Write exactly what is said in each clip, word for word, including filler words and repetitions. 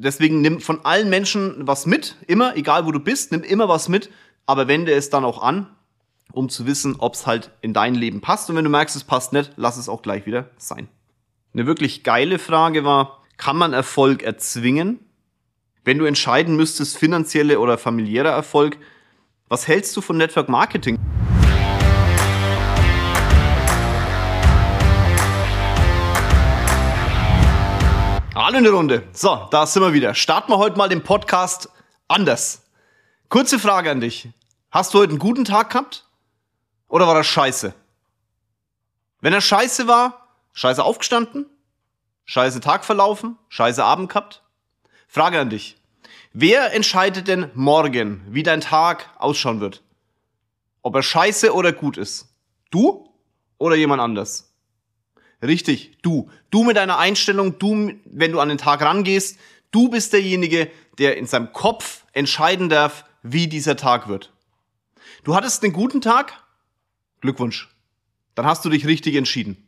Deswegen nimm von allen Menschen was mit, immer, egal wo du bist, nimm immer was mit, aber wende es dann auch an, um zu wissen, ob es halt in dein Leben passt. Und wenn du merkst, es passt nicht, lass es auch gleich wieder sein. Eine wirklich geile Frage war, kann man Erfolg erzwingen? Wenn du entscheiden müsstest, finanzielle oder familiärer Erfolg, was hältst du von Network Marketing? Hallo in der Runde. So, da sind wir wieder. Starten wir heute mal den Podcast anders. Kurze Frage an dich. Hast du heute einen guten Tag gehabt? Oder war das scheiße? Wenn er scheiße war, scheiße aufgestanden, scheiße Tag verlaufen, scheiße Abend gehabt? Frage an dich. Wer entscheidet denn morgen, wie dein Tag ausschauen wird? Ob er scheiße oder gut ist? Du oder jemand anders? Richtig, du. Du mit deiner Einstellung, du, wenn du an den Tag rangehst, du bist derjenige, der in seinem Kopf entscheiden darf, wie dieser Tag wird. Du hattest einen guten Tag? Glückwunsch. Dann hast du dich richtig entschieden.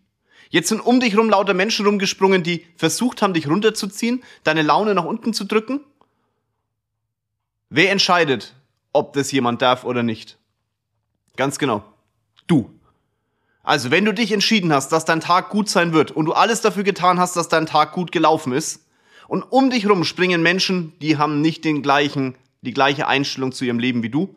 Jetzt sind um dich rum lauter Menschen rumgesprungen, die versucht haben, dich runterzuziehen, deine Laune nach unten zu drücken. Wer entscheidet, ob das jemand darf oder nicht? Ganz genau. Du. Also, wenn du dich entschieden hast, dass dein Tag gut sein wird und du alles dafür getan hast, dass dein Tag gut gelaufen ist und um dich rum springen Menschen, die haben nicht den gleichen, die gleiche Einstellung zu ihrem Leben wie du,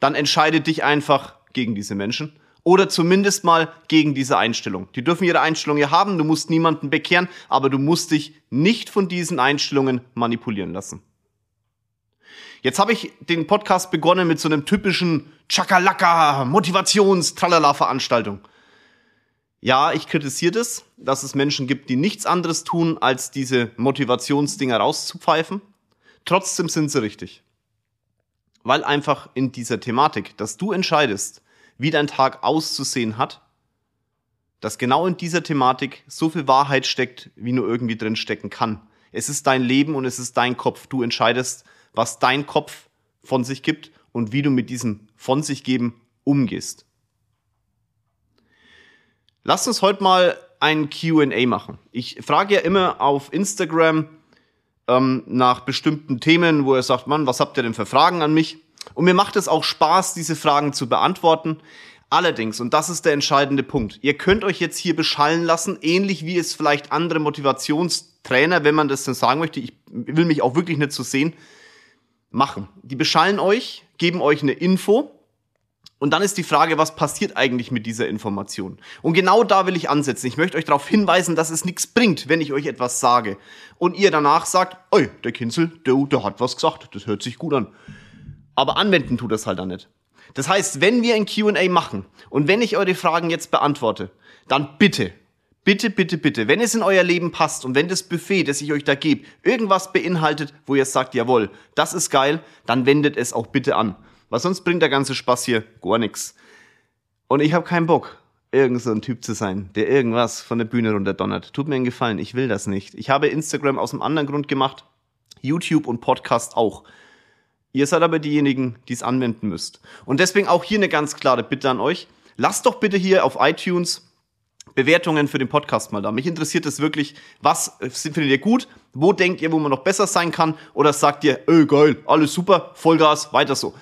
dann entscheide dich einfach gegen diese Menschen oder zumindest mal gegen diese Einstellung. Die dürfen ihre Einstellung ja haben, du musst niemanden bekehren, aber du musst dich nicht von diesen Einstellungen manipulieren lassen. Jetzt habe ich den Podcast begonnen mit so einem typischen Chakalaka-Motivations-Tralala-Veranstaltung. Ja, ich kritisiere das, dass es Menschen gibt, die nichts anderes tun, als diese Motivationsdinger rauszupfeifen. Trotzdem sind sie richtig. Weil einfach in dieser Thematik, dass du entscheidest, wie dein Tag auszusehen hat, dass genau in dieser Thematik so viel Wahrheit steckt, wie nur irgendwie drin stecken kann. Es ist dein Leben und es ist dein Kopf. Du entscheidest, was dein Kopf von sich gibt und wie du mit diesem von sich geben umgehst. Lasst uns heute mal ein Q und A machen. Ich frage ja immer auf Instagram ähm, nach bestimmten Themen, wo er sagt, Mann, was habt ihr denn für Fragen an mich? Und mir macht es auch Spaß, diese Fragen zu beantworten. Allerdings, und das ist der entscheidende Punkt, ihr könnt euch jetzt hier beschallen lassen, ähnlich wie es vielleicht andere Motivationstrainer, wenn man das denn sagen möchte, ich will mich auch wirklich nicht so sehen, machen. Die beschallen euch, geben euch eine Info und dann ist die Frage, was passiert eigentlich mit dieser Information? Und genau da will ich ansetzen. Ich möchte euch darauf hinweisen, dass es nichts bringt, wenn ich euch etwas sage und ihr danach sagt, ey, der Kinzel, der, der hat was gesagt, das hört sich gut an. Aber anwenden tut das halt dann nicht. Das heißt, wenn wir ein Q und A machen und wenn ich eure Fragen jetzt beantworte, dann bitte, bitte, bitte, bitte, wenn es in euer Leben passt und wenn das Buffet, das ich euch da gebe, irgendwas beinhaltet, wo ihr sagt, jawohl, das ist geil, dann wendet es auch bitte an. Weil sonst bringt der ganze Spaß hier gar nichts. Und ich habe keinen Bock, irgend so ein Typ zu sein, der irgendwas von der Bühne runterdonnert. Tut mir einen Gefallen, ich will das nicht. Ich habe Instagram aus einem anderen Grund gemacht, YouTube und Podcast auch. Ihr seid aber diejenigen, die es anwenden müsst. Und deswegen auch hier eine ganz klare Bitte an euch. Lasst doch bitte hier auf iTunes Bewertungen für den Podcast mal da. Mich interessiert es wirklich, was findet ihr gut? Wo denkt ihr, wo man noch besser sein kann? Oder sagt ihr, ey geil, alles super, Vollgas, weiter so.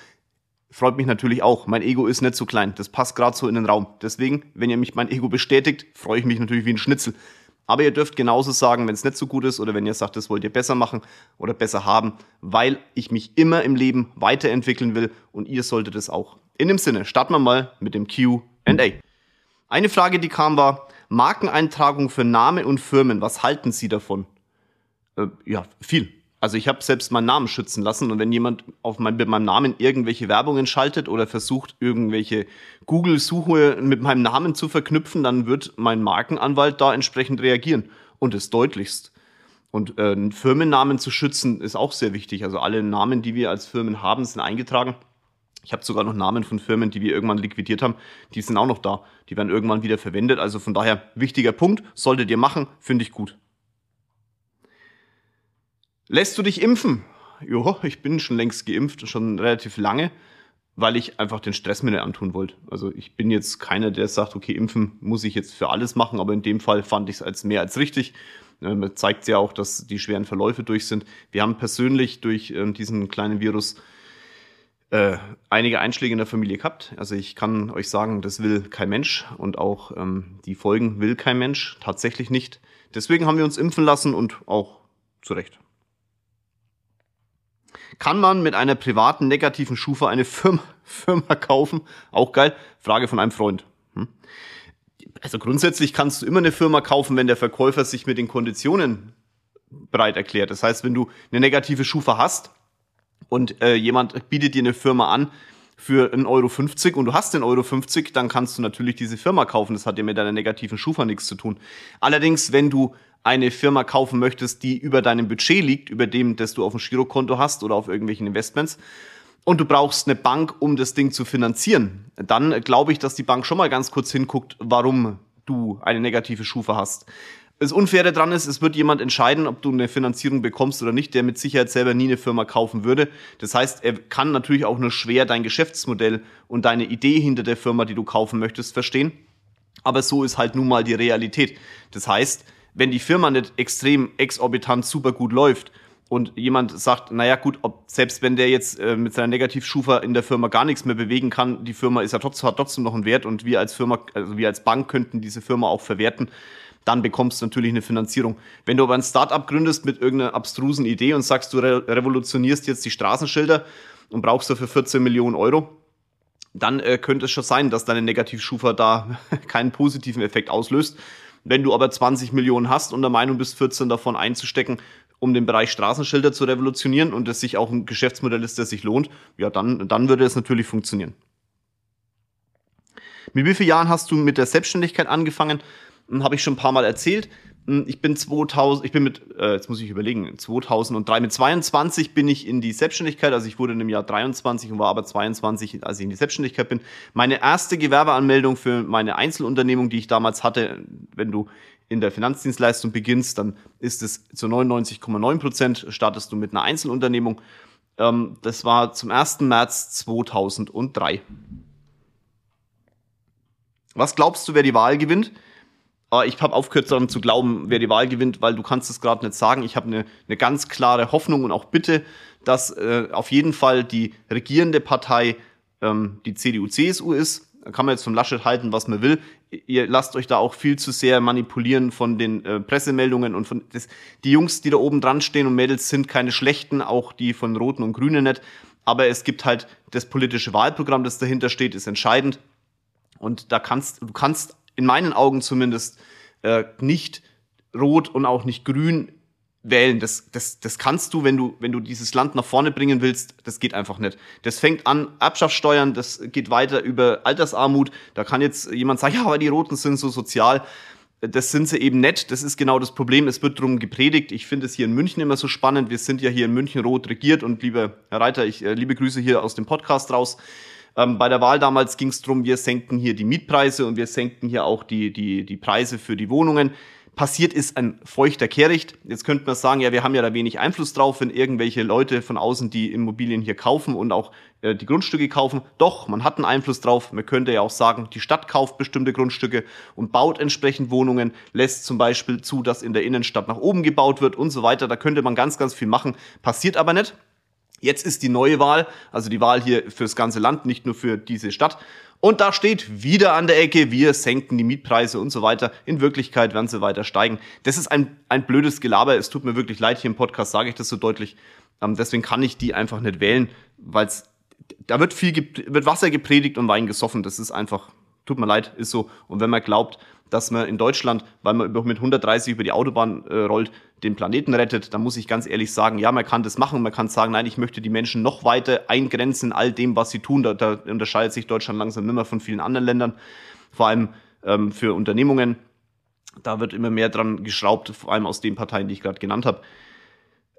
Freut mich natürlich auch. Mein Ego ist nicht so klein. Das passt gerade so in den Raum. Deswegen, wenn ihr mich mein Ego bestätigt, freue ich mich natürlich wie ein Schnitzel. Aber ihr dürft genauso sagen, wenn es nicht so gut ist oder wenn ihr sagt, das wollt ihr besser machen oder besser haben, weil ich mich immer im Leben weiterentwickeln will und ihr solltet es auch. In dem Sinne, starten wir mal mit dem Q und A. Eine Frage, die kam, war Markeneintragung für Namen und Firmen. Was halten Sie davon? Äh, ja, viel. Also ich habe selbst meinen Namen schützen lassen und wenn jemand auf mein, mit meinem Namen irgendwelche Werbungen schaltet oder versucht, irgendwelche Google-Suche mit meinem Namen zu verknüpfen, dann wird mein Markenanwalt da entsprechend reagieren und das deutlichst. Und äh, einen Firmennamen zu schützen ist auch sehr wichtig. Also alle Namen, die wir als Firmen haben, sind eingetragen. Ich habe sogar noch Namen von Firmen, die wir irgendwann liquidiert haben, die sind auch noch da. Die werden irgendwann wieder verwendet. Also von daher, wichtiger Punkt, solltet ihr machen, finde ich gut. Lässt du dich impfen? Jo, ich bin schon längst geimpft, schon relativ lange, weil ich einfach den Stress mir nicht antun wollte. Also ich bin jetzt keiner, der sagt, okay, impfen muss ich jetzt für alles machen, aber in dem Fall fand ich es als mehr als richtig. Man zeigt ja auch, dass die schweren Verläufe durch sind. Wir haben persönlich durch ähm, diesen kleinen Virus äh, einige Einschläge in der Familie gehabt. Also ich kann euch sagen, das will kein Mensch und auch ähm, die Folgen will kein Mensch, tatsächlich nicht. Deswegen haben wir uns impfen lassen und auch zu Recht. Kann man mit einer privaten negativen Schufa eine Firma, Firma kaufen? Auch geil. Frage von einem Freund. Hm? Also grundsätzlich kannst du immer eine Firma kaufen, wenn der Verkäufer sich mit den Konditionen bereit erklärt. Das heißt, wenn du eine negative Schufa hast und äh, jemand bietet dir eine Firma an für einen Euro fünfzig und du hast den einen Euro fünfzig, dann kannst du natürlich diese Firma kaufen. Das hat ja mit deiner negativen Schufa nichts zu tun. Allerdings, wenn du eine Firma kaufen möchtest, die über deinem Budget liegt, über dem, das du auf dem Girokonto hast oder auf irgendwelchen Investments, und du brauchst eine Bank, um das Ding zu finanzieren, dann glaube ich, dass die Bank schon mal ganz kurz hinguckt, warum du eine negative Schufa hast. Das Unfaire daran ist, es wird jemand entscheiden, ob du eine Finanzierung bekommst oder nicht, der mit Sicherheit selber nie eine Firma kaufen würde. Das heißt, er kann natürlich auch nur schwer dein Geschäftsmodell und deine Idee hinter der Firma, die du kaufen möchtest, verstehen. Aber so ist halt nun mal die Realität. Das heißt, wenn die Firma nicht extrem exorbitant super gut läuft und jemand sagt, naja gut, ob, selbst wenn der jetzt äh, mit seiner Negativschufa in der Firma gar nichts mehr bewegen kann, die Firma ist ja trotzdem, hat trotzdem noch einen Wert und wir als Firma, also wir als Bank könnten diese Firma auch verwerten, dann bekommst du natürlich eine Finanzierung. Wenn du aber ein Startup gründest mit irgendeiner abstrusen Idee und sagst, du re- revolutionierst jetzt die Straßenschilder und brauchst dafür vierzehn Millionen Euro, dann äh, könnte es schon sein, dass deine Negativschufa da keinen positiven Effekt auslöst. Wenn du aber zwanzig Millionen hast und der Meinung bist, vierzehn davon einzustecken, um den Bereich Straßenschilder zu revolutionieren und es sich auch ein Geschäftsmodell ist, das sich lohnt, ja, dann, dann würde es natürlich funktionieren. Mit wie vielen Jahren hast du mit der Selbstständigkeit angefangen? Habe ich schon ein paar Mal erzählt. Ich bin zweitausend, ich bin mit, äh, jetzt muss ich überlegen, zweitausenddrei, mit zweiundzwanzig bin ich in die Selbstständigkeit, also ich wurde im Jahr dreiundzwanzig und war aber zweiundzwanzig, als ich in die Selbstständigkeit bin. Meine erste Gewerbeanmeldung für meine Einzelunternehmung, die ich damals hatte, wenn du in der Finanzdienstleistung beginnst, dann ist es zu neunundneunzig Komma neun Prozent, startest du mit einer Einzelunternehmung. Ähm, das war zum ersten März zweitausenddrei. Was glaubst du, wer die Wahl gewinnt? Ich habe aufgehört daran zu glauben, wer die Wahl gewinnt, weil du kannst es gerade nicht sagen. Ich habe eine, eine ganz klare Hoffnung und auch Bitte, dass äh, auf jeden Fall die regierende Partei ähm, die C D U C S U ist. Da kann man jetzt vom Laschet halten, was man will. Ihr lasst euch da auch viel zu sehr manipulieren von den äh, Pressemeldungen und von das, die Jungs, die da oben dran stehen und Mädels sind keine schlechten, auch die von Roten und Grünen nicht. Aber es gibt halt das politische Wahlprogramm, das dahinter steht, ist entscheidend. Und da kannst du kannst in meinen Augen zumindest, äh, nicht rot und auch nicht grün wählen. Das, das, das kannst du wenn, du, wenn du dieses Land nach vorne bringen willst, das geht einfach nicht. Das fängt an, Erbschaftssteuern, das geht weiter über Altersarmut. Da kann jetzt jemand sagen, ja, aber die Roten sind so sozial. Das sind sie eben nicht. Das ist genau das Problem. Es wird drum gepredigt. Ich finde es hier in München immer so spannend. Wir sind ja hier in München rot regiert. Und lieber Herr Reiter, ich äh, liebe Grüße hier aus dem Podcast raus. Ähm, bei der Wahl damals ging es darum, wir senken hier die Mietpreise und wir senken hier auch die, die, die Preise für die Wohnungen. Passiert ist ein feuchter Kehricht. Jetzt könnte man sagen, ja, wir haben ja da wenig Einfluss drauf, wenn irgendwelche Leute von außen die Immobilien hier kaufen und auch äh, die Grundstücke kaufen. Doch, man hat einen Einfluss drauf. Man könnte ja auch sagen, die Stadt kauft bestimmte Grundstücke und baut entsprechend Wohnungen, lässt zum Beispiel zu, dass in der Innenstadt nach oben gebaut wird und so weiter. Da könnte man ganz, ganz viel machen. Passiert aber nicht. Jetzt ist die neue Wahl, also die Wahl hier fürs ganze Land, nicht nur für diese Stadt. Und da steht wieder an der Ecke, wir senken die Mietpreise und so weiter. In Wirklichkeit werden sie weiter steigen. Das ist ein, ein blödes Gelaber. Es tut mir wirklich leid, hier im Podcast sage ich das so deutlich. Ähm, deswegen kann ich die einfach nicht wählen, weil es da wird viel wird Wasser gepredigt und Wein gesoffen. Das ist einfach, tut mir leid, ist so. Und wenn man glaubt, dass man in Deutschland, weil man mit hundertdreißig über die Autobahn äh, rollt, den Planeten rettet, dann muss ich ganz ehrlich sagen, ja, man kann das machen, man kann sagen, nein, ich möchte die Menschen noch weiter eingrenzen in all dem, was sie tun. Da, da unterscheidet sich Deutschland langsam immer von vielen anderen Ländern, vor allem ähm, für Unternehmungen. Da wird immer mehr dran geschraubt, vor allem aus den Parteien, die ich gerade genannt habe.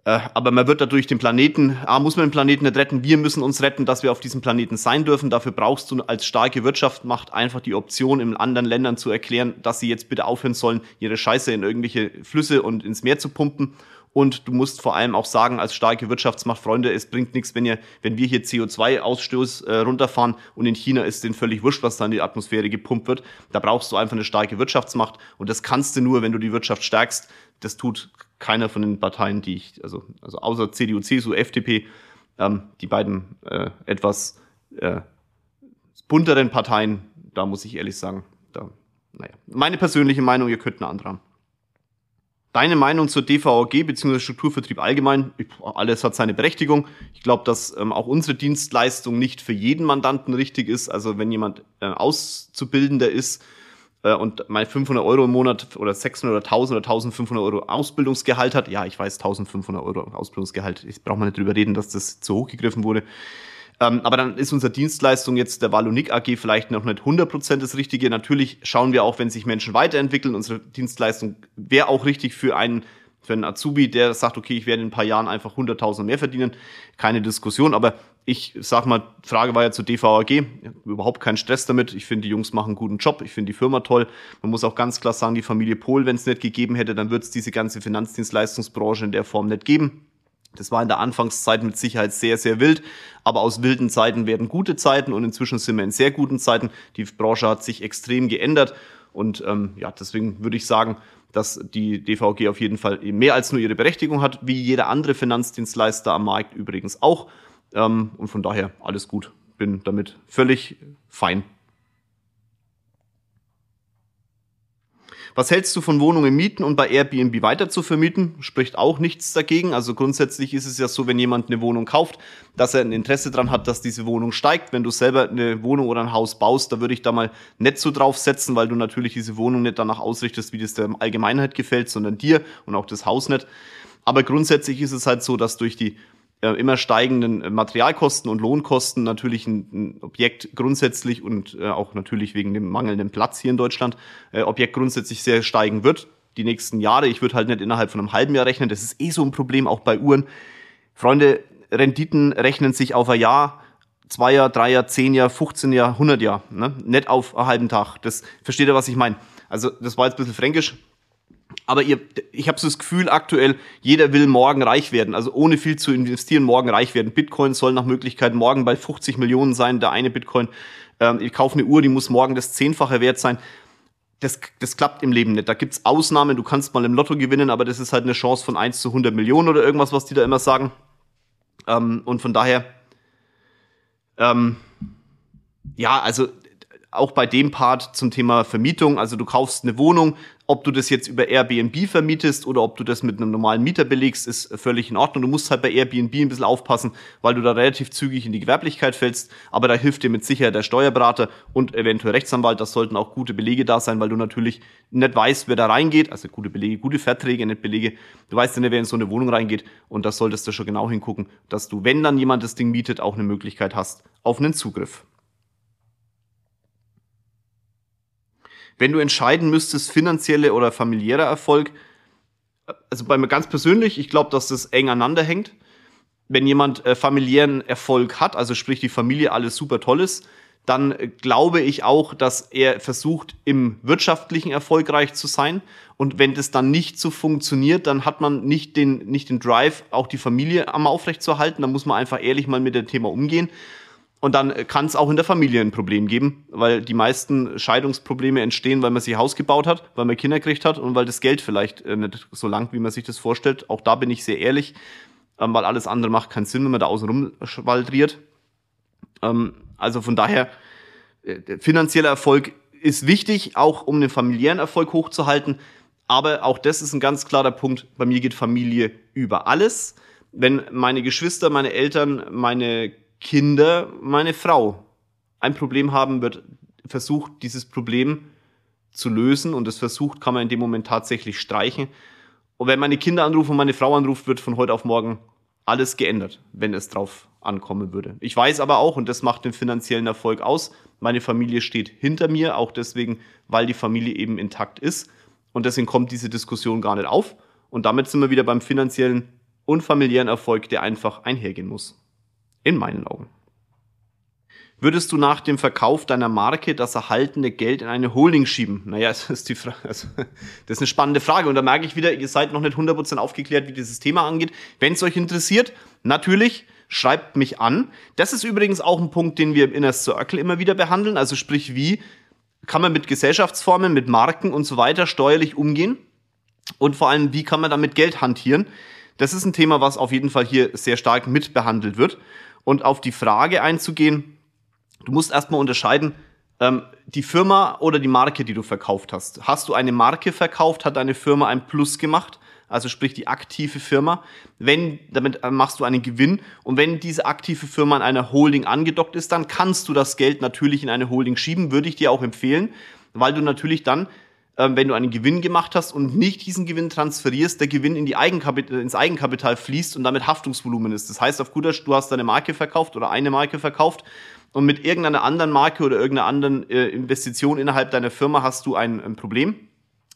Äh, aber man wird dadurch den Planeten, ah, muss man den Planeten nicht retten, wir müssen uns retten, dass wir auf diesem Planeten sein dürfen. Dafür brauchst du als starke Wirtschaftsmacht einfach die Option, in anderen Ländern zu erklären, dass sie jetzt bitte aufhören sollen, ihre Scheiße in irgendwelche Flüsse und ins Meer zu pumpen Und du musst vor allem auch sagen, als starke Wirtschaftsmacht, Freunde, es bringt nichts, wenn, ihr, wenn wir hier C O zwei Ausstoß äh, runterfahren und in China ist denen völlig wurscht, was da in die Atmosphäre gepumpt wird. Da brauchst du einfach eine starke Wirtschaftsmacht und das kannst du nur, wenn du die Wirtschaft stärkst. Das tut keiner von den Parteien, die ich, also, also außer C D U, C S U, F D P, ähm, die beiden äh, etwas äh, bunteren Parteien, da muss ich ehrlich sagen, da, naja. Meine persönliche Meinung, ihr könnt eine andere haben. Deine Meinung zur D V A G bzw. Strukturvertrieb allgemein? Alles hat seine Berechtigung. Ich glaube, dass ähm, auch unsere Dienstleistung nicht für jeden Mandanten richtig ist. Also wenn jemand äh, Auszubildender ist äh, und mal fünfhundert Euro im Monat oder sechshundert oder tausend oder eintausendfünfhundert Euro Ausbildungsgehalt hat, ja, ich weiß, eintausendfünfhundert Euro Ausbildungsgehalt, ich brauche mal nicht drüber reden, dass das zu hoch gegriffen wurde. Ähm, aber dann ist unsere Dienstleistung jetzt der Valunik A G vielleicht noch nicht hundert Prozent das Richtige. Natürlich schauen wir auch, wenn sich Menschen weiterentwickeln. Unsere Dienstleistung wäre auch richtig für einen, für einen Azubi, der sagt, okay, ich werde in ein paar Jahren einfach hunderttausend mehr verdienen. Keine Diskussion, aber ich sag mal, Frage war ja zu D V A G. Ich habe überhaupt keinen Stress damit. Ich finde, die Jungs machen einen guten Job. Ich finde die Firma toll. Man muss auch ganz klar sagen, die Familie Pohl, wenn es nicht gegeben hätte, dann würde es diese ganze Finanzdienstleistungsbranche in der Form nicht geben. Das war in der Anfangszeit mit Sicherheit sehr, sehr wild, aber aus wilden Zeiten werden gute Zeiten und inzwischen sind wir in sehr guten Zeiten. Die Branche hat sich extrem geändert und ähm, ja, deswegen würde ich sagen, dass die D V A G auf jeden Fall mehr als nur ihre Berechtigung hat, wie jeder andere Finanzdienstleister am Markt übrigens auch. Ähm, und von daher alles gut, bin damit völlig fein. Was hältst du von Wohnungen mieten und bei Airbnb weiter zu vermieten? Spricht auch nichts dagegen. Also grundsätzlich ist es ja so, wenn jemand eine Wohnung kauft, dass er ein Interesse daran hat, dass diese Wohnung steigt. Wenn du selber eine Wohnung oder ein Haus baust, da würde ich da mal nicht so drauf setzen, weil du natürlich diese Wohnung nicht danach ausrichtest, wie das der Allgemeinheit gefällt, sondern dir und auch das Haus nicht. Aber grundsätzlich ist es halt so, dass durch die immer steigenden Materialkosten und Lohnkosten natürlich ein Objekt grundsätzlich und auch natürlich wegen dem mangelnden Platz hier in Deutschland, Objekt grundsätzlich sehr steigen wird die nächsten Jahre. Ich würde halt nicht innerhalb von einem halben Jahr rechnen. Das ist eh so ein Problem, auch bei Uhren. Freunde, Renditen rechnen sich auf ein Jahr, zwei Jahr, drei Jahr, zehn Jahr, fünfzehn Jahr, hundert Jahr. Ne? Nicht auf einen halben Tag. Das, versteht ihr, was ich meine? Also das war jetzt ein bisschen fränkisch. Aber ihr, ich habe so das Gefühl aktuell, jeder will morgen reich werden, also ohne viel zu investieren, morgen reich werden. Bitcoin soll nach Möglichkeit morgen bei fünfzig Millionen sein, der eine Bitcoin. Ähm, ich kaufe eine Uhr, die muss morgen das Zehnfache wert sein. Das, das klappt im Leben nicht. Da gibt es Ausnahmen, du kannst mal im Lotto gewinnen, aber das ist halt eine Chance von eins zu hundert Millionen oder irgendwas, was die da immer sagen. Ähm, und von daher, ähm, ja, also auch bei dem Part zum Thema Vermietung, also du kaufst eine Wohnung, ob du das jetzt über Airbnb vermietest oder ob du das mit einem normalen Mieter belegst, ist völlig in Ordnung. Du musst halt bei Airbnb ein bisschen aufpassen, weil du da relativ zügig in die Gewerblichkeit fällst. Aber da hilft dir mit Sicherheit der Steuerberater und eventuell Rechtsanwalt. Das sollten auch gute Belege da sein, weil du natürlich nicht weißt, wer da reingeht. Also gute Belege, gute Verträge, nicht Belege. Du weißt ja nicht, wer in so eine Wohnung reingeht. Und das solltest du schon genau hingucken, dass du, wenn dann jemand das Ding mietet, auch eine Möglichkeit hast auf einen Zugriff. Wenn du entscheiden müsstest, finanzielle oder familiärer Erfolg, also bei mir ganz persönlich, ich glaube, dass das eng aneinander hängt. Wenn jemand äh, familiären Erfolg hat, also sprich die Familie, alles super Tolles, dann äh, glaube ich auch, dass er versucht, im wirtschaftlichen erfolgreich zu sein. Und wenn das dann nicht so funktioniert, dann hat man nicht den, nicht den Drive, auch die Familie am Aufrecht zu halten. Da muss man einfach ehrlich mal mit dem Thema umgehen. Und dann kann es auch in der Familie ein Problem geben, weil die meisten Scheidungsprobleme entstehen, weil man sich Haus gebaut hat, weil man Kinder gekriegt hat und weil das Geld vielleicht nicht so langt, wie man sich das vorstellt. Auch da bin ich sehr ehrlich, weil alles andere macht keinen Sinn, wenn man da außen rumschwaldriert. Also von daher, finanzieller Erfolg ist wichtig, auch um den familiären Erfolg hochzuhalten. Aber auch das ist ein ganz klarer Punkt. Bei mir geht Familie über alles. Wenn meine Geschwister, meine Eltern, meine Kinder, meine Frau ein Problem haben, wird versucht, dieses Problem zu lösen, und das versucht kann man in dem Moment tatsächlich streichen. Und wenn meine Kinder anrufen und meine Frau anruft, wird von heute auf morgen alles geändert, wenn es drauf ankommen würde. Ich weiß aber auch, und das macht den finanziellen Erfolg aus, meine Familie steht hinter mir, auch deswegen, weil die Familie eben intakt ist, und deswegen kommt diese Diskussion gar nicht auf, und damit sind wir wieder beim finanziellen und familiären Erfolg, der einfach einhergehen muss. In meinen Augen. Würdest du nach dem Verkauf deiner Marke das erhaltene Geld in eine Holding schieben? Naja, das ist, die Frage, also, das ist eine spannende Frage. Und da merke ich wieder, ihr seid noch nicht hundert Prozent aufgeklärt, wie dieses Thema angeht. Wenn es euch interessiert, natürlich schreibt mich an. Das ist übrigens auch ein Punkt, den wir im Inner Circle immer wieder behandeln. Also sprich, wie kann man mit Gesellschaftsformen, mit Marken und so weiter steuerlich umgehen? Und vor allem, wie kann man damit Geld hantieren? Das ist ein Thema, was auf jeden Fall hier sehr stark mitbehandelt wird. Und auf die Frage einzugehen, du musst erstmal unterscheiden, ähm, die Firma oder die Marke, die du verkauft hast. Hast du eine Marke verkauft, hat deine Firma ein Plus gemacht, also sprich die aktive Firma. Wenn, damit machst du einen Gewinn. Und wenn diese aktive Firma an einer Holding angedockt ist, dann kannst du das Geld natürlich in eine Holding schieben, würde ich dir auch empfehlen, weil du natürlich dann, ähm, wenn du einen Gewinn gemacht hast und nicht diesen Gewinn transferierst, der Gewinn in die Eigenkapital, ins Eigenkapital fließt und damit Haftungsvolumen ist. Das heißt, auf guter Deutsch, du hast deine Marke verkauft oder eine Marke verkauft, und mit irgendeiner anderen Marke oder irgendeiner anderen äh, Investition innerhalb deiner Firma hast du ein, ein Problem,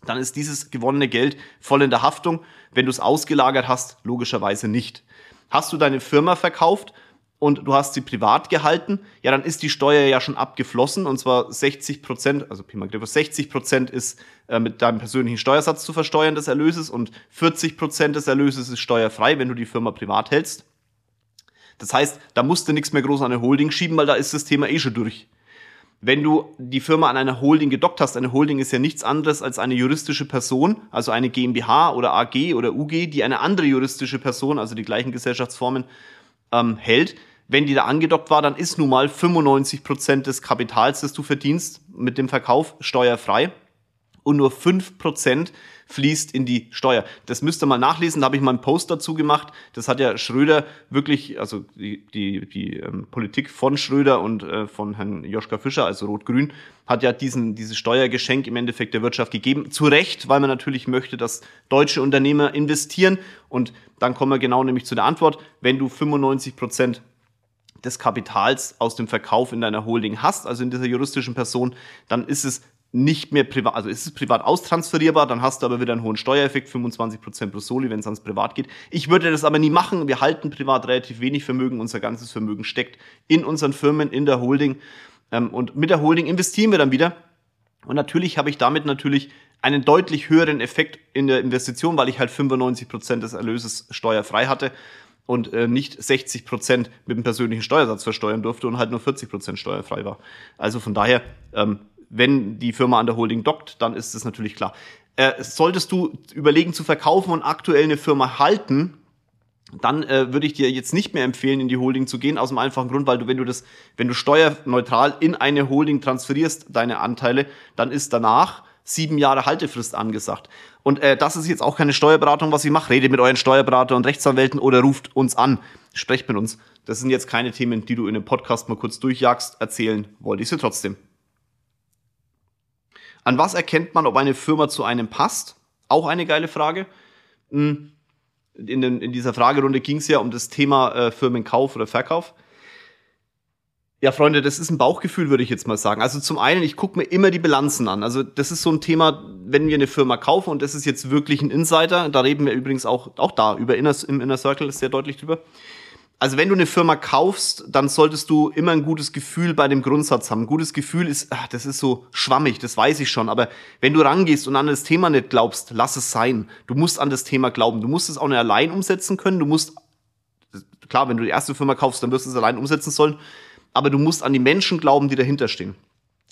dann ist dieses gewonnene Geld voll in der Haftung. Wenn du es ausgelagert hast, logischerweise nicht. Hast du deine Firma verkauft und du hast sie privat gehalten, ja, dann ist die Steuer ja schon abgeflossen, und zwar sechzig Prozent, also Pi mal Daumen, sechzig Prozent ist äh, mit deinem persönlichen Steuersatz zu versteuern des Erlöses und vierzig Prozent des Erlöses ist steuerfrei, wenn du die Firma privat hältst. Das heißt, da musst du nichts mehr groß an eine Holding schieben, weil da ist das Thema eh schon durch. Wenn du die Firma an einer Holding gedockt hast, eine Holding ist ja nichts anderes als eine juristische Person, also eine GmbH oder A G oder U G, die eine andere juristische Person, also die gleichen Gesellschaftsformen, ähm, hält. Wenn die da angedockt war, dann ist nun mal fünfundneunzig Prozent des Kapitals, das du verdienst, mit dem Verkauf steuerfrei. Und nur fünf Prozent fließt in die Steuer. Das müsst ihr mal nachlesen, da habe ich mal einen Post dazu gemacht. Das hat ja Schröder wirklich, also die, die, die ähm, Politik von Schröder und äh, von Herrn Joschka Fischer, also Rot-Grün, hat ja diesen, dieses Steuergeschenk im Endeffekt der Wirtschaft gegeben. Zu Recht, weil man natürlich möchte, dass deutsche Unternehmer investieren. Und dann kommen wir genau nämlich zu der Antwort. Wenn du fünfundneunzig Prozent des Kapitals aus dem Verkauf in deiner Holding hast, also in dieser juristischen Person, dann ist es nicht mehr privat, also ist es privat austransferierbar, dann hast du aber wieder einen hohen Steuereffekt, fünfundzwanzig Prozent plus Soli, wenn es ans Privat geht. Ich würde das aber nie machen, wir halten privat relativ wenig Vermögen, unser ganzes Vermögen steckt in unseren Firmen, in der Holding, und mit der Holding investieren wir dann wieder. Und natürlich habe ich damit natürlich einen deutlich höheren Effekt in der Investition, weil ich halt fünfundneunzig Prozent des Erlöses steuerfrei hatte und äh, nicht sechzig Prozent mit dem persönlichen Steuersatz versteuern durfte und halt nur vierzig Prozent steuerfrei war. Also von daher, ähm, wenn die Firma an der Holding dockt, dann ist es natürlich klar. Äh, solltest du überlegen zu verkaufen und aktuell eine Firma halten, dann äh, würde ich dir jetzt nicht mehr empfehlen, in die Holding zu gehen, aus dem einfachen Grund, weil du, wenn du das, wenn du steuerneutral in eine Holding transferierst, deine Anteile, dann ist danach sieben Jahre Haltefrist angesagt. Und äh, das ist jetzt auch keine Steuerberatung, was ich mache. Redet mit euren Steuerberater und Rechtsanwälten oder ruft uns an. Sprecht mit uns. Das sind jetzt keine Themen, die du in einem Podcast mal kurz durchjagst. Erzählen wollte ich sie trotzdem. An was erkennt man, ob eine Firma zu einem passt? Auch eine geile Frage. In, den, in dieser Fragerunde ging es ja um das Thema äh, Firmenkauf oder Verkauf. Ja, Freunde, das ist ein Bauchgefühl, würde ich jetzt mal sagen. Also zum einen, ich gucke mir immer die Bilanzen an. Also das ist so ein Thema, wenn wir eine Firma kaufen, und das ist jetzt wirklich ein Insider, da reden wir übrigens auch, auch da über Inner, im Inner Circle sehr deutlich drüber. Also wenn du eine Firma kaufst, dann solltest du immer ein gutes Gefühl bei dem Grundsatz haben. Ein gutes Gefühl ist, ach, das ist so schwammig, das weiß ich schon. Aber wenn du rangehst und an das Thema nicht glaubst, lass es sein. Du musst an das Thema glauben. Du musst es auch nicht allein umsetzen können. Du musst, klar, wenn du die erste Firma kaufst, dann wirst du es allein umsetzen sollen. Aber du musst an die Menschen glauben, die dahinter stehen.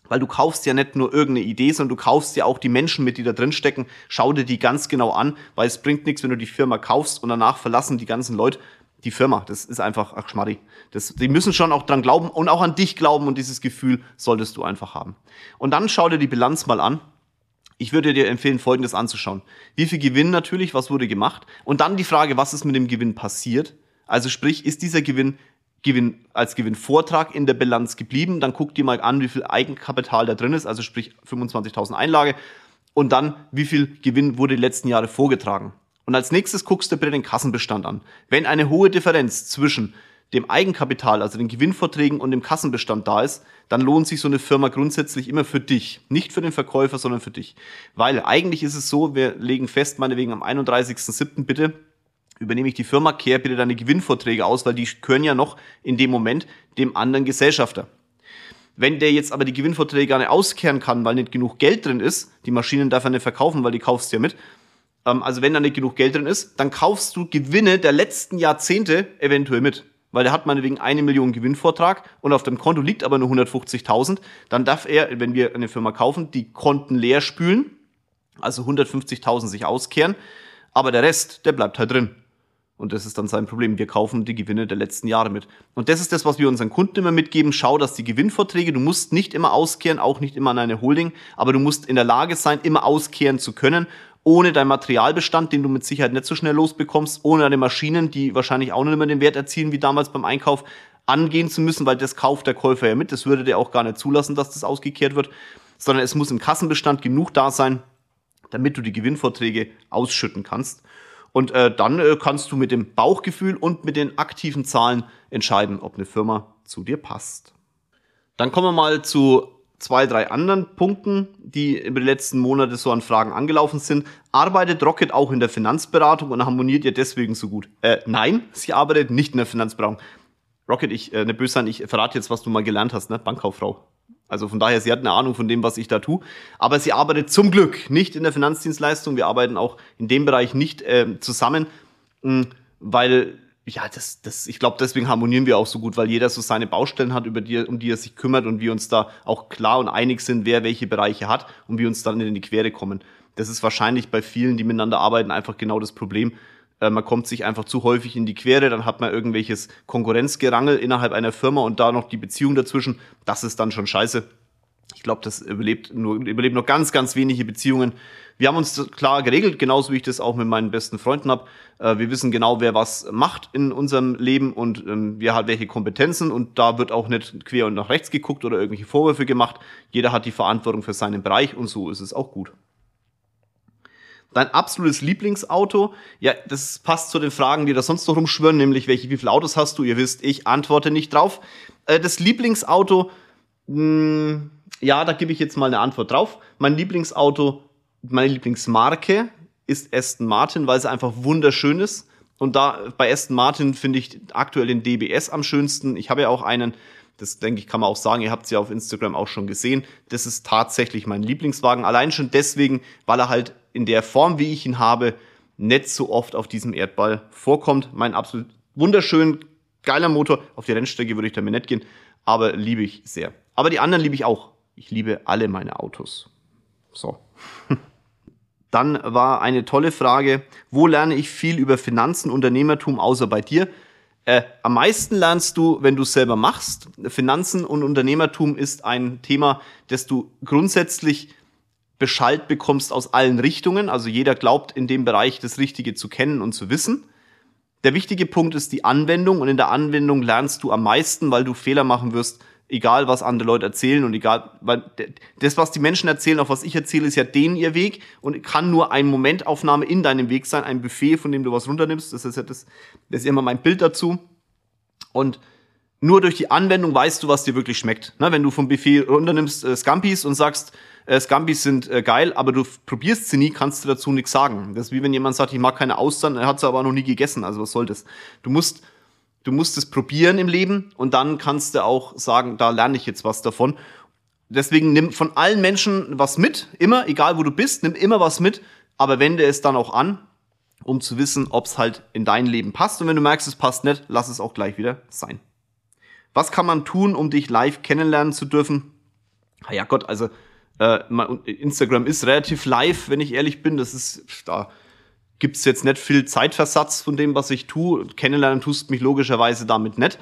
Weil du kaufst ja nicht nur irgendeine Idee, sondern du kaufst ja auch die Menschen mit, die da drin stecken. Schau dir die ganz genau an, weil es bringt nichts, wenn du die Firma kaufst und danach verlassen die ganzen Leute die Firma. Das ist einfach, ach Schmarri. Das, die müssen schon auch dran glauben und auch an dich glauben, und dieses Gefühl solltest du einfach haben. Und dann schau dir die Bilanz mal an. Ich würde dir empfehlen, Folgendes anzuschauen. Wie viel Gewinn natürlich, was wurde gemacht? Und dann die Frage, was ist mit dem Gewinn passiert? Also sprich, ist dieser Gewinn Gewinn, als Gewinnvortrag in der Bilanz geblieben? Dann guck dir mal an, wie viel Eigenkapital da drin ist, also sprich fünfundzwanzigtausend Einlage, und dann, wie viel Gewinn wurde die letzten Jahre vorgetragen. Und als nächstes guckst du bitte den Kassenbestand an. Wenn eine hohe Differenz zwischen dem Eigenkapital, also den Gewinnvorträgen, und dem Kassenbestand da ist, dann lohnt sich so eine Firma grundsätzlich immer für dich. Nicht für den Verkäufer, sondern für dich. Weil eigentlich ist es so, wir legen fest, meinetwegen am einunddreißigsten siebten bitte, übernehme ich die Firma, kehr bitte deine Gewinnvorträge aus, weil die gehören ja noch in dem Moment dem anderen Gesellschafter. Wenn der jetzt aber die Gewinnvorträge gar nicht auskehren kann, weil nicht genug Geld drin ist, die Maschinen darf er nicht verkaufen, weil die kaufst du ja mit, ähm, also wenn da nicht genug Geld drin ist, dann kaufst du Gewinne der letzten Jahrzehnte eventuell mit. Weil der hat meinetwegen eine Million Gewinnvortrag und auf dem Konto liegt aber nur hundertfünfzigtausend, dann darf er, wenn wir eine Firma kaufen, die Konten leer spülen, also hundertfünfzigtausend sich auskehren, aber der Rest, der bleibt halt drin. Und das ist dann sein Problem. Wir kaufen die Gewinne der letzten Jahre mit. Und das ist das, was wir unseren Kunden immer mitgeben. Schau, dass die Gewinnvorträge, du musst nicht immer auskehren, auch nicht immer an eine Holding, aber du musst in der Lage sein, immer auskehren zu können, ohne deinen Materialbestand, den du mit Sicherheit nicht so schnell losbekommst, ohne deine Maschinen, die wahrscheinlich auch nicht mehr den Wert erzielen, wie damals beim Einkauf, angehen zu müssen, weil das kauft der Käufer ja mit. Das würde der auch gar nicht zulassen, dass das ausgekehrt wird, sondern es muss im Kassenbestand genug da sein, damit du die Gewinnvorträge ausschütten kannst. Und äh, dann äh, kannst du mit dem Bauchgefühl und mit den aktiven Zahlen entscheiden, ob eine Firma zu dir passt. Dann kommen wir mal zu zwei, drei anderen Punkten, die über die letzten Monate so an Fragen angelaufen sind. Arbeitet Rocket auch in der Finanzberatung und harmoniert ihr deswegen so gut? Äh, nein, sie arbeitet nicht in der Finanzberatung. Rocket, ich, äh, ne böse sein, ich verrate jetzt, was du mal gelernt hast, ne? Bankkauffrau. Also von daher, sie hat eine Ahnung von dem, was ich da tue. Aber sie arbeitet zum Glück nicht in der Finanzdienstleistung. Wir arbeiten auch in dem Bereich nicht äh, zusammen, mh, weil, ja, das, das, ich glaube, deswegen harmonieren wir auch so gut, weil jeder so seine Baustellen hat, über die, um die er sich kümmert und wir uns da auch klar und einig sind, wer welche Bereiche hat und wir uns dann in die Quere kommen. Das ist wahrscheinlich bei vielen, die miteinander arbeiten, einfach genau das Problem. Man kommt sich einfach zu häufig in die Quere, dann hat man irgendwelches Konkurrenzgerangel innerhalb einer Firma und da noch die Beziehung dazwischen, das ist dann schon scheiße. Ich glaube, das überlebt nur, überlebt nur ganz, ganz wenige Beziehungen. Wir haben uns klar geregelt, genauso wie ich das auch mit meinen besten Freunden habe. Wir wissen genau, wer was macht in unserem Leben und wer hat welche Kompetenzen und da wird auch nicht quer und nach rechts geguckt oder irgendwelche Vorwürfe gemacht. Jeder hat die Verantwortung für seinen Bereich und so ist es auch gut. Dein absolutes Lieblingsauto? Ja, das passt zu den Fragen, die da sonst noch rumschwirren, nämlich welche, wie viele Autos hast du? Ihr wisst, ich antworte nicht drauf. Das Lieblingsauto, mh, ja, da gebe ich jetzt mal eine Antwort drauf. Mein Lieblingsauto, meine Lieblingsmarke ist Aston Martin, weil sie einfach wunderschön ist. Und da bei Aston Martin finde ich aktuell den D B S am schönsten. Ich habe ja auch einen, das denke ich, kann man auch sagen, ihr habt es ja auf Instagram auch schon gesehen. Das ist tatsächlich mein Lieblingswagen. Allein schon deswegen, weil er halt in der Form, wie ich ihn habe, nicht so oft auf diesem Erdball vorkommt. Mein absolut wunderschön geiler Motor. Auf die Rennstrecke würde ich damit nicht gehen, aber liebe ich sehr. Aber die anderen liebe ich auch. Ich liebe alle meine Autos. So. Dann war eine tolle Frage, wo lerne ich viel über Finanzen, Unternehmertum, außer bei dir? Äh, am meisten lernst du, wenn du es selber machst. Finanzen und Unternehmertum ist ein Thema, das du grundsätzlich Bescheid bekommst aus allen Richtungen. Also jeder glaubt, in dem Bereich das Richtige zu kennen und zu wissen. Der wichtige Punkt ist die Anwendung und in der Anwendung lernst du am meisten, weil du Fehler machen wirst, egal was andere Leute erzählen und egal, weil das, was die Menschen erzählen, auch was ich erzähle, ist ja denen ihr Weg und kann nur eine Momentaufnahme in deinem Weg sein, ein Buffet, von dem du was runternimmst. Das ist ja das, das ist immer mein Bild dazu. Und nur durch die Anwendung weißt du, was dir wirklich schmeckt. Na, wenn du vom Buffet runternimmst äh, Scampis und sagst, äh, Scampis sind äh, geil, aber du probierst sie nie, kannst du dazu nichts sagen. Das ist wie wenn jemand sagt, ich mag keine Austern, er hat sie aber noch nie gegessen. Also was soll das? Du musst Du musst es probieren im Leben und dann kannst du auch sagen, da lerne ich jetzt was davon. Deswegen nimm von allen Menschen was mit, immer, egal wo du bist, nimm immer was mit, aber wende es dann auch an, um zu wissen, ob es halt in dein Leben passt. Und wenn du merkst, es passt nicht, lass es auch gleich wieder sein. Was kann man tun, um dich live kennenlernen zu dürfen? Na ja Gott, also äh, Instagram ist relativ live, wenn ich ehrlich bin, das ist da... Gibt es jetzt nicht viel Zeitversatz von dem, was ich tue. Kennenlernen tust mich logischerweise damit nicht.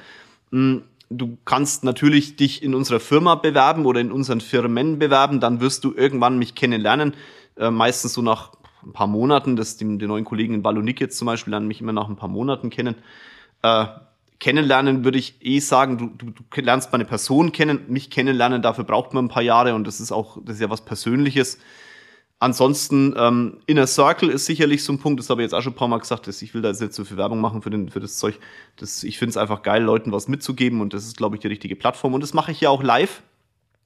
Du kannst natürlich dich in unserer Firma bewerben oder in unseren Firmen bewerben, dann wirst du irgendwann mich kennenlernen. Äh, meistens so nach ein paar Monaten. Das, die, die neuen Kollegen in Valunik jetzt zum Beispiel lernen mich immer nach ein paar Monaten kennen. Äh, kennenlernen würde ich eh sagen, du, du, du lernst meine Person kennen. Mich kennenlernen, dafür braucht man ein paar Jahre und das ist auch, das ist ja was Persönliches. Ansonsten, ähm, Inner Circle ist sicherlich so ein Punkt, das habe ich jetzt auch schon ein paar Mal gesagt, dass ich will da jetzt nicht so viel Werbung machen für, den, für das Zeug. Das, ich finde es einfach geil, Leuten was mitzugeben und das ist, glaube ich, die richtige Plattform. Und das mache ich ja auch live.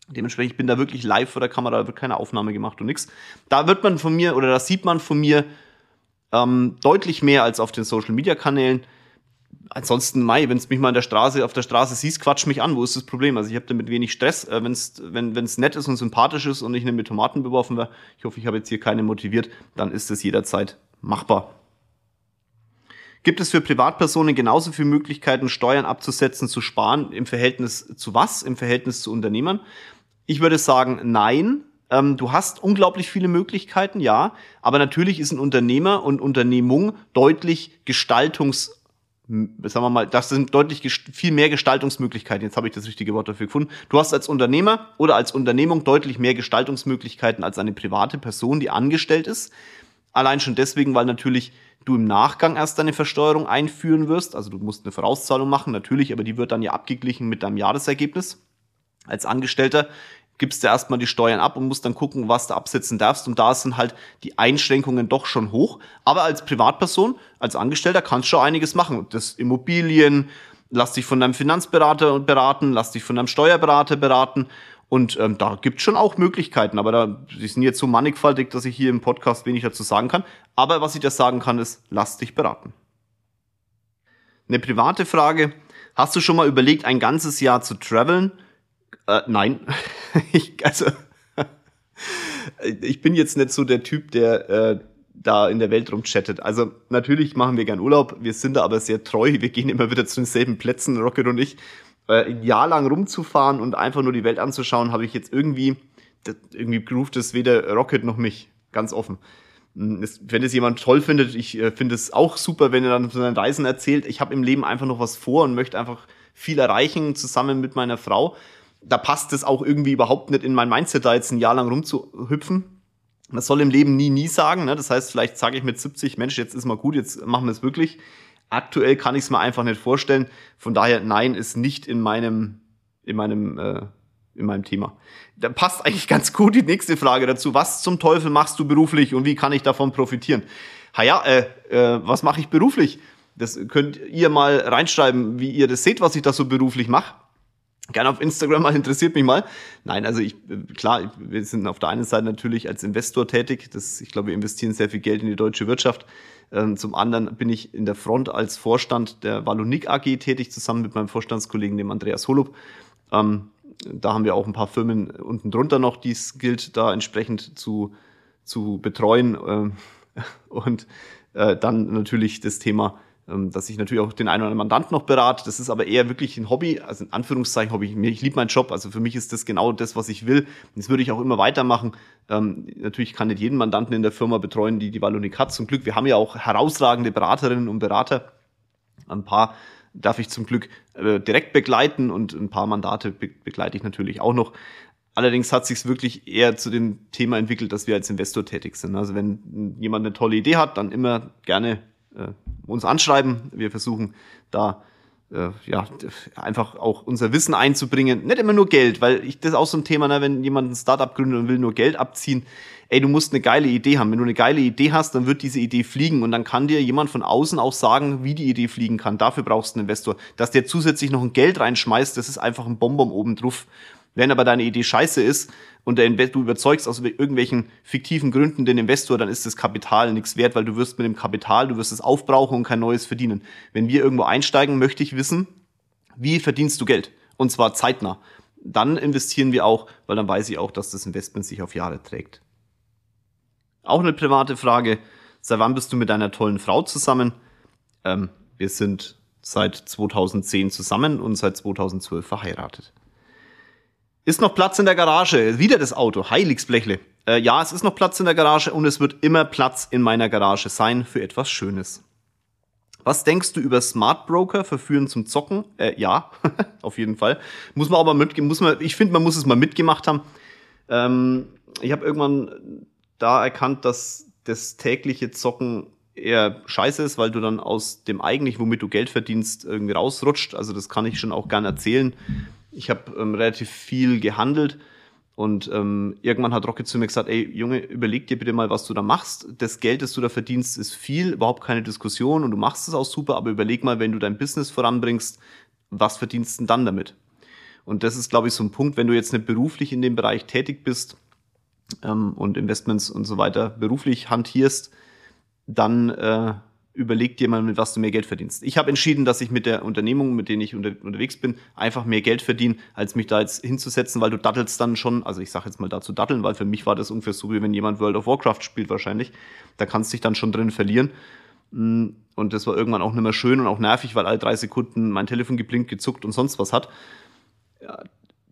Dementsprechend, ich bin da wirklich live vor der Kamera, da wird keine Aufnahme gemacht und nichts. Da wird man von mir, oder da sieht man von mir ähm, deutlich mehr als auf den Social-Media-Kanälen. ansonsten, Mai, wenn du mich mal an der Straße, auf der Straße siehst, quatsch mich an, wo ist das Problem? Also ich habe damit wenig Stress, äh, wenn's, wenn es nett ist und sympathisch ist und ich nicht mit Tomaten beworfen werde, ich hoffe, ich habe jetzt hier keine motiviert, dann ist das jederzeit machbar. Gibt es für Privatpersonen genauso viele Möglichkeiten, Steuern abzusetzen, zu sparen? Im Verhältnis zu was? Im Verhältnis zu Unternehmern? Ich würde sagen, nein. Ähm, du hast unglaublich viele Möglichkeiten, ja. Aber natürlich ist ein Unternehmer und Unternehmung deutlich gestaltungs- sagen wir mal, das sind deutlich gest- viel mehr Gestaltungsmöglichkeiten. Jetzt habe ich das richtige Wort dafür gefunden. Du hast als Unternehmer oder als Unternehmung deutlich mehr Gestaltungsmöglichkeiten als eine private Person, die angestellt ist. Allein schon deswegen, weil natürlich du im Nachgang erst deine Versteuerung einführen wirst. Also du musst eine Vorauszahlung machen, natürlich, aber die wird dann ja abgeglichen mit deinem Jahresergebnis. Als Angestellter gibst du erstmal die Steuern ab und musst dann gucken, was du absetzen darfst. Und da sind halt die Einschränkungen doch schon hoch. Aber als Privatperson, als Angestellter kannst du schon einiges machen. Das Immobilien, lass dich von deinem Finanzberater beraten, lass dich von deinem Steuerberater beraten. Und ähm, da gibt es schon auch Möglichkeiten. Aber da, die sind jetzt so mannigfaltig, dass ich hier im Podcast wenig dazu sagen kann. Aber was ich dir sagen kann, ist, lass dich beraten. Eine private Frage. Hast du schon mal überlegt, ein ganzes Jahr zu traveln? Äh, nein, ich, also ich bin jetzt nicht so der Typ, der äh, da in der Welt rumchattet. Also natürlich machen wir gern Urlaub, wir sind da aber sehr treu, wir gehen immer wieder zu denselben Plätzen, Rocket und ich. Äh, ein Jahr lang rumzufahren und einfach nur die Welt anzuschauen, habe ich jetzt irgendwie, das, irgendwie groovt es weder Rocket noch mich, ganz offen. Es, wenn es jemand toll findet, ich äh, finde es auch super, wenn er dann von seinen Reisen erzählt, ich habe im Leben einfach noch was vor und möchte einfach viel erreichen, zusammen mit meiner Frau. Da passt es auch irgendwie überhaupt nicht in mein Mindset, da jetzt ein Jahr lang rumzuhüpfen. Man soll im Leben nie, nie sagen. Ne? Das heißt, vielleicht sage ich mit siebzig, Mensch, jetzt ist mal gut, jetzt machen wir es wirklich. Aktuell kann ich es mir einfach nicht vorstellen. Von daher, nein, ist nicht in meinem, in meinem, äh, in meinem Thema. Da passt eigentlich ganz gut die nächste Frage dazu. Was zum Teufel machst du beruflich und wie kann ich davon profitieren? Ha ja, äh, äh, was mache ich beruflich? Das könnt ihr mal reinschreiben, wie ihr das seht, was ich da so beruflich mache. Gerne auf Instagram mal, interessiert mich mal. Nein, also ich, klar, wir sind auf der einen Seite natürlich als Investor tätig. Das, ich glaube, wir investieren sehr viel Geld in die deutsche Wirtschaft. Zum anderen bin ich in der Front als Vorstand der Valunik A G tätig, zusammen mit meinem Vorstandskollegen, dem Andreas Holub. Da haben wir auch ein paar Firmen unten drunter noch, die es gilt, da entsprechend zu, zu betreuen. Und dann natürlich das Thema, dass ich natürlich auch den einen oder anderen Mandanten noch berate. Das ist aber eher wirklich ein Hobby, also in Anführungszeichen Hobby. Ich liebe meinen Job, also für mich ist das genau das, was ich will. Das würde ich auch immer weitermachen. Ähm, natürlich kann nicht jeden Mandanten in der Firma betreuen, die die Valunik hat. Zum Glück, wir haben ja auch herausragende Beraterinnen und Berater. Ein paar darf ich zum Glück äh, direkt begleiten und ein paar Mandate be- begleite ich natürlich auch noch. Allerdings hat sich es wirklich eher zu dem Thema entwickelt, dass wir als Investor tätig sind. Also wenn jemand eine tolle Idee hat, dann immer gerne uns anschreiben. Wir versuchen da äh, ja, einfach auch unser Wissen einzubringen. Nicht immer nur Geld, weil ich das ist auch so ein Thema, ne, wenn jemand ein Startup gründet und will nur Geld abziehen. Ey, du musst eine geile Idee haben. Wenn du eine geile Idee hast, dann wird diese Idee fliegen und dann kann dir jemand von außen auch sagen, wie die Idee fliegen kann. Dafür brauchst du einen Investor. Dass der zusätzlich noch ein Geld reinschmeißt, das ist einfach ein Bonbon oben drauf. Wenn aber deine Idee scheiße ist und der Investor, du überzeugst aus irgendwelchen fiktiven Gründen den Investor, dann ist das Kapital nichts wert, weil du wirst mit dem Kapital, du wirst es aufbrauchen und kein neues verdienen. Wenn wir irgendwo einsteigen, möchte ich wissen, wie verdienst du Geld? Und zwar zeitnah. Dann investieren wir auch, weil dann weiß ich auch, dass das Investment sich auf Jahre trägt. Auch eine private Frage. Seit wann bist du mit deiner tollen Frau zusammen? Ähm, wir sind seit zweitausendzehn zusammen und seit zweitausendzwölf verheiratet. Ist noch Platz in der Garage? Wieder das Auto, Heiligsblechle. Äh, ja, es ist noch Platz in der Garage und es wird immer Platz in meiner Garage sein für etwas Schönes. Was denkst du über Smartbroker, Verführen zum Zocken? Äh, ja, auf jeden Fall. Muss man aber mitgehen, muss man, ich finde, man muss es mal mitgemacht haben. Ähm, ich habe irgendwann da erkannt, dass das tägliche Zocken eher scheiße ist, weil du dann aus dem eigentlich, womit du Geld verdienst, irgendwie rausrutscht. Also das kann ich schon auch gerne erzählen. Ich habe ähm, relativ viel gehandelt und ähm, irgendwann hat Rocket zu mir gesagt, ey Junge, überleg dir bitte mal, was du da machst. Das Geld, das du da verdienst, ist viel, überhaupt keine Diskussion und du machst es auch super, aber überleg mal, wenn du dein Business voranbringst, was verdienst du denn dann damit? Und das ist, glaube ich, so ein Punkt, wenn du jetzt nicht beruflich in dem Bereich tätig bist ähm, und Investments und so weiter beruflich hantierst, dann äh, überlegt dir mal, mit was du mehr Geld verdienst. Ich habe entschieden, dass ich mit der Unternehmung, mit denen ich unter, unterwegs bin, einfach mehr Geld verdiene, als mich da jetzt hinzusetzen, weil du dattelst dann schon, also ich sage jetzt mal dazu datteln, weil für mich war das ungefähr so, wie wenn jemand World of Warcraft spielt wahrscheinlich. Da kannst du dich dann schon drin verlieren. Und das war irgendwann auch nicht mehr schön und auch nervig, weil alle drei Sekunden mein Telefon geblinkt, gezuckt und sonst was hat. Ja,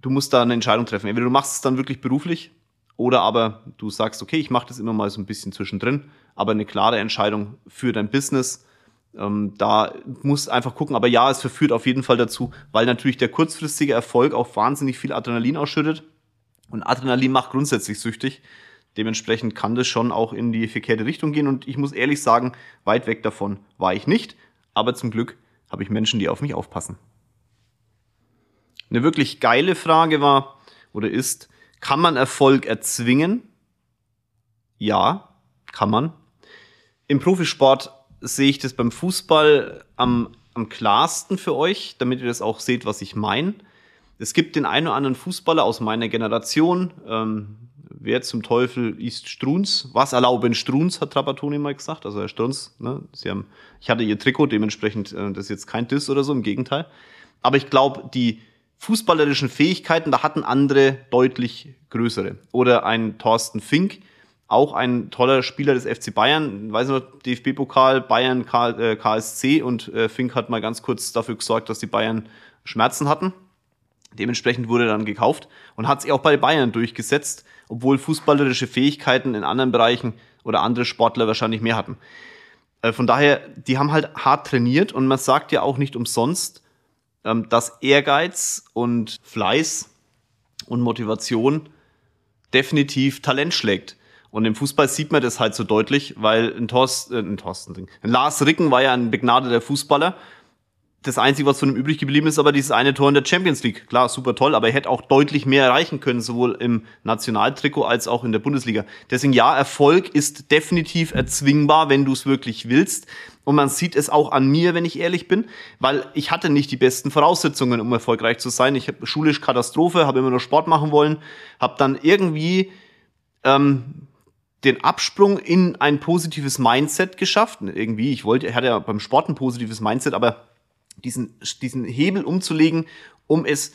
du musst da eine Entscheidung treffen. Entweder du machst es dann wirklich beruflich, oder aber du sagst, okay, ich mache das immer mal so ein bisschen zwischendrin, aber eine klare Entscheidung für dein Business, ähm, da musst einfach gucken. Aber ja, es verführt auf jeden Fall dazu, weil natürlich der kurzfristige Erfolg auch wahnsinnig viel Adrenalin ausschüttet und Adrenalin macht grundsätzlich süchtig. Dementsprechend kann das schon auch in die verkehrte Richtung gehen und ich muss ehrlich sagen, weit weg davon war ich nicht, aber zum Glück habe ich Menschen, die auf mich aufpassen. Eine wirklich geile Frage war oder ist: Kann man Erfolg erzwingen? Ja, kann man. Im Profisport sehe ich das beim Fußball am, am klarsten für euch, damit ihr das auch seht, was ich meine. Es gibt den einen oder anderen Fußballer aus meiner Generation. Ähm, wer zum Teufel ist Strunz? Was erlauben Strunz, hat Trapattoni mal gesagt. Also Herr Strunz, ne? Sie haben, ich hatte ihr Trikot, dementsprechend äh, das ist jetzt kein Diss oder so, im Gegenteil. Aber ich glaube, die fußballerischen Fähigkeiten, da hatten andere deutlich größere. Oder ein Thorsten Fink, auch ein toller Spieler des F C Bayern, weiß noch, D F B Pokal, Bayern K S C, und Fink hat mal ganz kurz dafür gesorgt, dass die Bayern Schmerzen hatten. Dementsprechend wurde er dann gekauft und hat sich auch bei Bayern durchgesetzt, obwohl fußballerische Fähigkeiten in anderen Bereichen oder andere Sportler wahrscheinlich mehr hatten. Von daher, die haben halt hart trainiert und man sagt ja auch nicht umsonst, dass Ehrgeiz und Fleiß und Motivation definitiv Talent schlägt. Und im Fußball sieht man das halt so deutlich, weil ein Thorsten, äh, ein Thorsten, ein Lars Ricken war ja ein begnadeter Fußballer. Das Einzige, was von ihm übrig geblieben ist, aber dieses eine Tor in der Champions League. Klar, super toll, aber er hätte auch deutlich mehr erreichen können, sowohl im Nationaltrikot als auch in der Bundesliga. Deswegen ja, Erfolg ist definitiv erzwingbar, wenn du es wirklich willst. Und man sieht es auch an mir, wenn ich ehrlich bin, weil ich hatte nicht die besten Voraussetzungen, um erfolgreich zu sein. Ich habe schulisch Katastrophe, habe immer nur Sport machen wollen, habe dann irgendwie ähm, den Absprung in ein positives Mindset geschafft. Irgendwie, ich wollte, ich hatte ja beim Sport ein positives Mindset, aber diesen, diesen Hebel umzulegen, um es